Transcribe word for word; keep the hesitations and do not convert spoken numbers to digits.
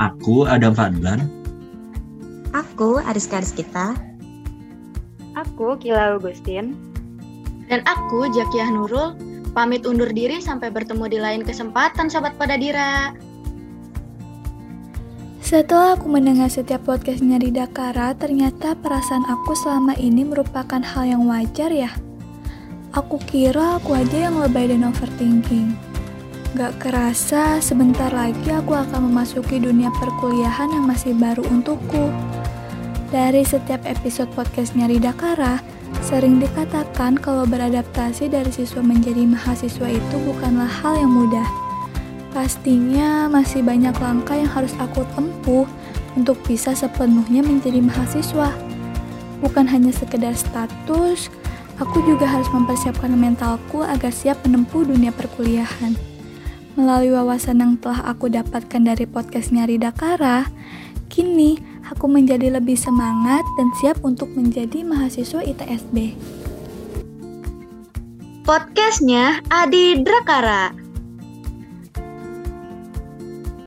Aku Adam Fahdlan. Aku Ariska Rizkita. Aku Kila Augustin. Dan aku Jakyah Nurul. Pamit undur diri sampai bertemu di lain kesempatan Sobat Podadira. Setelah aku mendengar setiap podcastnya di Dakara, ternyata perasaan aku selama ini merupakan hal yang wajar ya. Aku kira aku aja yang lebay dan overthinking. Gak kerasa sebentar lagi aku akan memasuki dunia perkuliahan yang masih baru untukku. Dari setiap episode podcastnya di Dakara, sering dikatakan kalau beradaptasi dari siswa menjadi mahasiswa itu bukanlah hal yang mudah. Pastinya masih banyak langkah yang harus aku tempuh untuk bisa sepenuhnya menjadi mahasiswa. Bukan hanya sekedar status, aku juga harus mempersiapkan mentalku agar siap menempuh dunia perkuliahan. Melalui wawasan yang telah aku dapatkan dari podcastnya Dakara, kini aku menjadi lebih semangat dan siap untuk menjadi mahasiswa I T S B. Podcastnya Adhirakara.